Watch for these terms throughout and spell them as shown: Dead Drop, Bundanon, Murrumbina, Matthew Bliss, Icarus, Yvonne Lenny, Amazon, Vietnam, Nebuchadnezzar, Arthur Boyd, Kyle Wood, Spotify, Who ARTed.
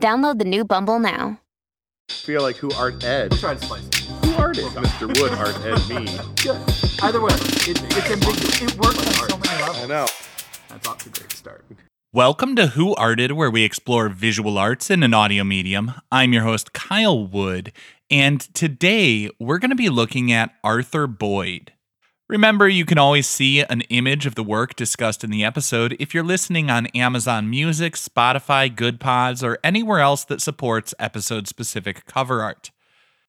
Download the new Bumble now. Feel like Who ARTed. We'll try to slice it. Who ARTed? Mr. Wood ARTed me. Good. Either way, it's ambiguous. It works on so many levels. I know. That's off to a great start. Welcome to Who ARTed, where we explore visual arts in an audio medium. I'm your host, Kyle Wood, and today we're going to be looking at Arthur Boyd. Remember, you can always see an image of the work discussed in the episode if you're listening on Amazon Music, Spotify, Good Pods, or anywhere else that supports episode-specific cover art.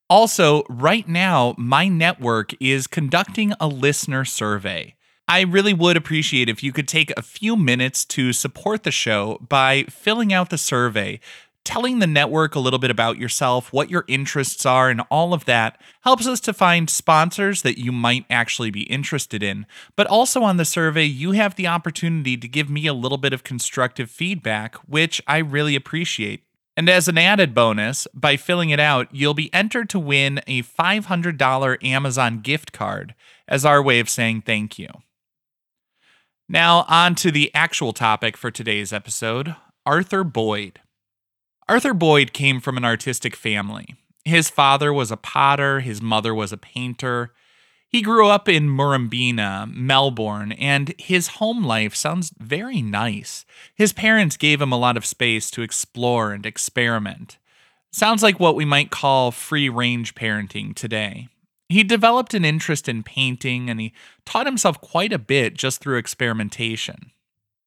Also, right now, my network is conducting a listener survey. I really would appreciate if you could take a few minutes to support the show by filling out the survey. Telling the network a little bit about yourself, what your interests are, and all of that helps us to find sponsors that you might actually be interested in. But also on the survey, you have the opportunity to give me a little bit of constructive feedback, which I really appreciate. And as an added bonus, by filling it out, you'll be entered to win a $500 Amazon gift card as our way of saying thank you. Now, on to the actual topic for today's episode, Arthur Boyd. Arthur Boyd came from an artistic family. His father was a potter, his mother was a painter. He grew up in Murrumbina, Melbourne, and his home life sounds very nice. His parents gave him a lot of space to explore and experiment. Sounds like what we might call free-range parenting today. He developed an interest in painting, and he taught himself quite a bit just through experimentation.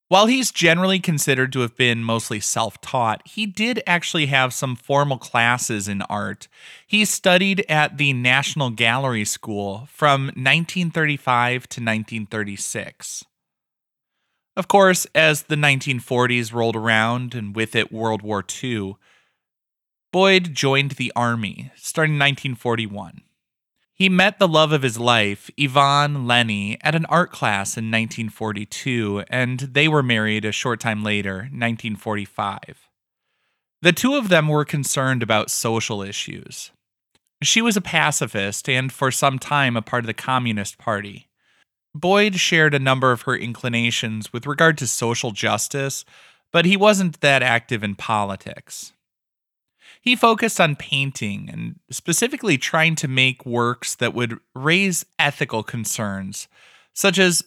While he's generally considered to have been mostly self-taught, he did actually have some formal classes in art. He studied at the National Gallery School from 1935 to 1936. Of course, as the 1940s rolled around, and with it World War II, Boyd joined the Army, starting in 1941. He met the love of his life, Yvonne Lenny, at an art class in 1942, and they were married a short time later, 1945. The two of them were concerned about social issues. She was a pacifist and for some time a part of the Communist Party. Boyd shared a number of her inclinations with regard to social justice, but he wasn't that active in politics. He focused on painting and specifically trying to make works that would raise ethical concerns, such as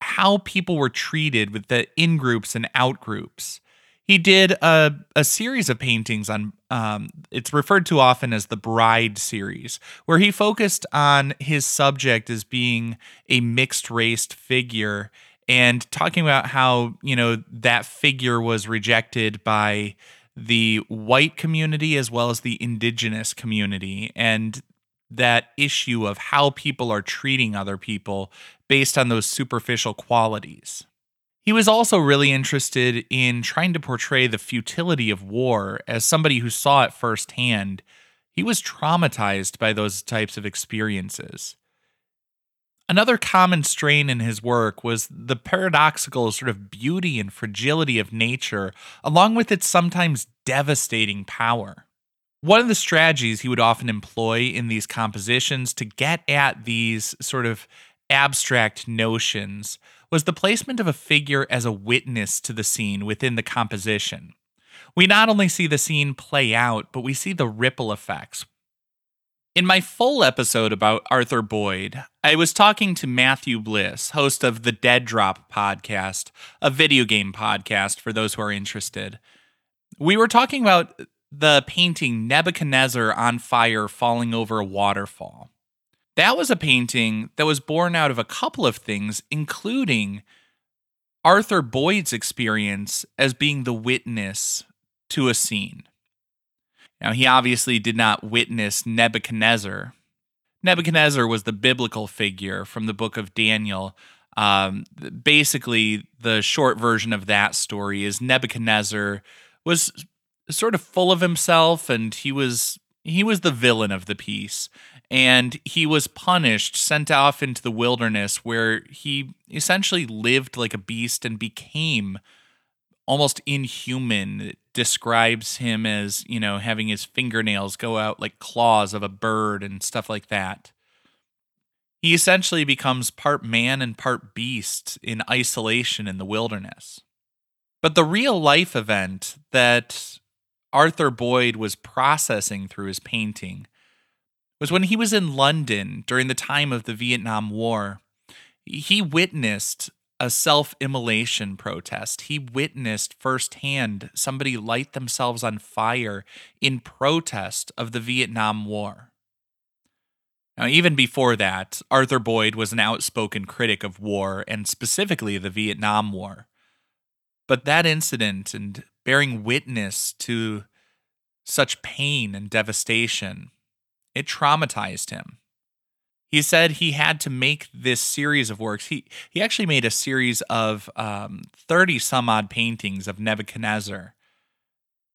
how people were treated with the in-groups and out-groups. He did a series of paintings on, it's referred to often as the Bride series, where he focused on his subject as being a mixed-race figure and talking about how, that figure was rejected by the white community as well as the indigenous community, and that issue of how people are treating other people based on those superficial qualities. He was also really interested in trying to portray the futility of war as somebody who saw it firsthand. He was traumatized by those types of experiences. Another common strain in his work was the paradoxical sort of beauty and fragility of nature, along with its sometimes devastating power. One of the strategies he would often employ in these compositions to get at these sort of abstract notions was the placement of a figure as a witness to the scene within the composition. We not only see the scene play out, but we see the ripple effects. In my full episode about Arthur Boyd, I was talking to Matthew Bliss, host of the Dead Drop podcast, a video game podcast for those who are interested. We were talking about the painting Nebuchadnezzar on fire falling over a waterfall. That was a painting that was born out of a couple of things, including Arthur Boyd's experience as being the witness to a scene. Now, he obviously did not witness Nebuchadnezzar. Nebuchadnezzar was the biblical figure from the book of Daniel. Basically, the short version of that story is Nebuchadnezzar was sort of full of himself, and he was the villain of the piece. And he was punished, sent off into the wilderness, where he essentially lived like a beast and became almost inhuman. It describes him as, you know, having his fingernails go out like claws of a bird and stuff like that. He essentially becomes part man and part beast in isolation in the wilderness. But the real life event that Arthur Boyd was processing through his painting was when he was in London during the time of the Vietnam War. He witnessed a self-immolation protest. He witnessed firsthand somebody light themselves on fire in protest of the Vietnam War. Now, even before that, Arthur Boyd was an outspoken critic of war, and specifically the Vietnam War. But that incident and bearing witness to such pain and devastation, it traumatized him. He said he had to make this series of works. He actually made a series of 30-some-odd paintings of Nebuchadnezzar.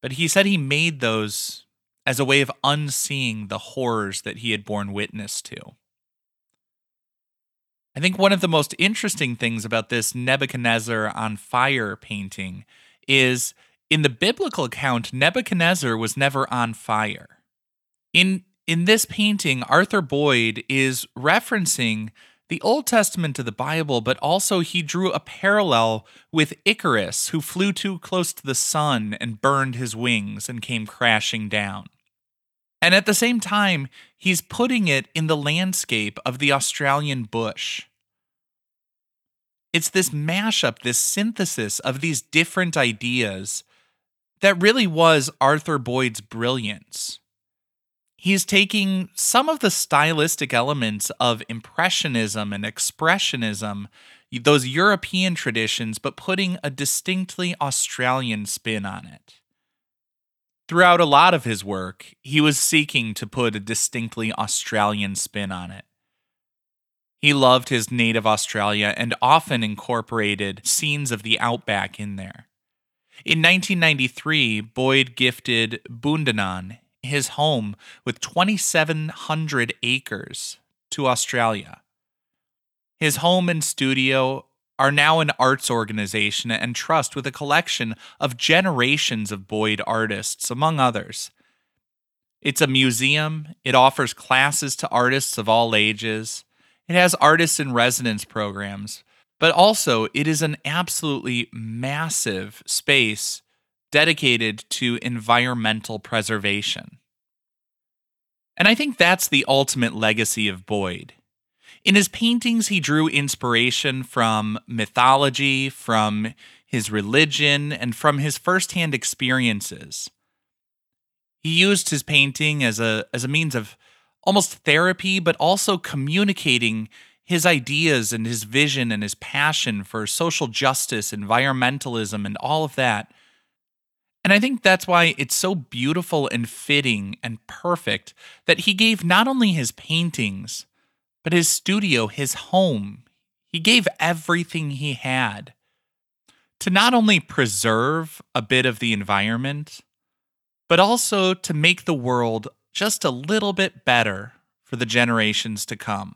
But he said he made those as a way of unseeing the horrors that he had borne witness to. I think one of the most interesting things about this Nebuchadnezzar on fire painting is, in the biblical account, Nebuchadnezzar was never on fire. In this painting, Arthur Boyd is referencing the Old Testament of the Bible, but also he drew a parallel with Icarus, who flew too close to the sun and burned his wings and came crashing down. And at the same time, he's putting it in the landscape of the Australian bush. It's this mashup, this synthesis of these different ideas that really was Arthur Boyd's brilliance. He's taking some of the stylistic elements of Impressionism and Expressionism, those European traditions, but putting a distinctly Australian spin on it. Throughout a lot of his work, he was seeking to put a distinctly Australian spin on it. He loved his native Australia and often incorporated scenes of the outback in there. In 1993, Boyd gifted Bundanon, his home with 2,700 acres, to Australia. His home and studio are now an arts organization and trust with a collection of generations of Boyd artists, among others. It's a museum. It offers classes to artists of all ages. It has artists in residence programs, but also it is an absolutely massive space dedicated to environmental preservation. And I think that's the ultimate legacy of Boyd. In his paintings, he drew inspiration from mythology, from his religion, and from his firsthand experiences. He used his painting as a means of almost therapy, but also communicating his ideas and his vision and his passion for social justice, environmentalism, and all of that. And I think that's why it's so beautiful and fitting and perfect that he gave not only his paintings, but his studio, his home. He gave everything he had to not only preserve a bit of the environment, but also to make the world just a little bit better for the generations to come.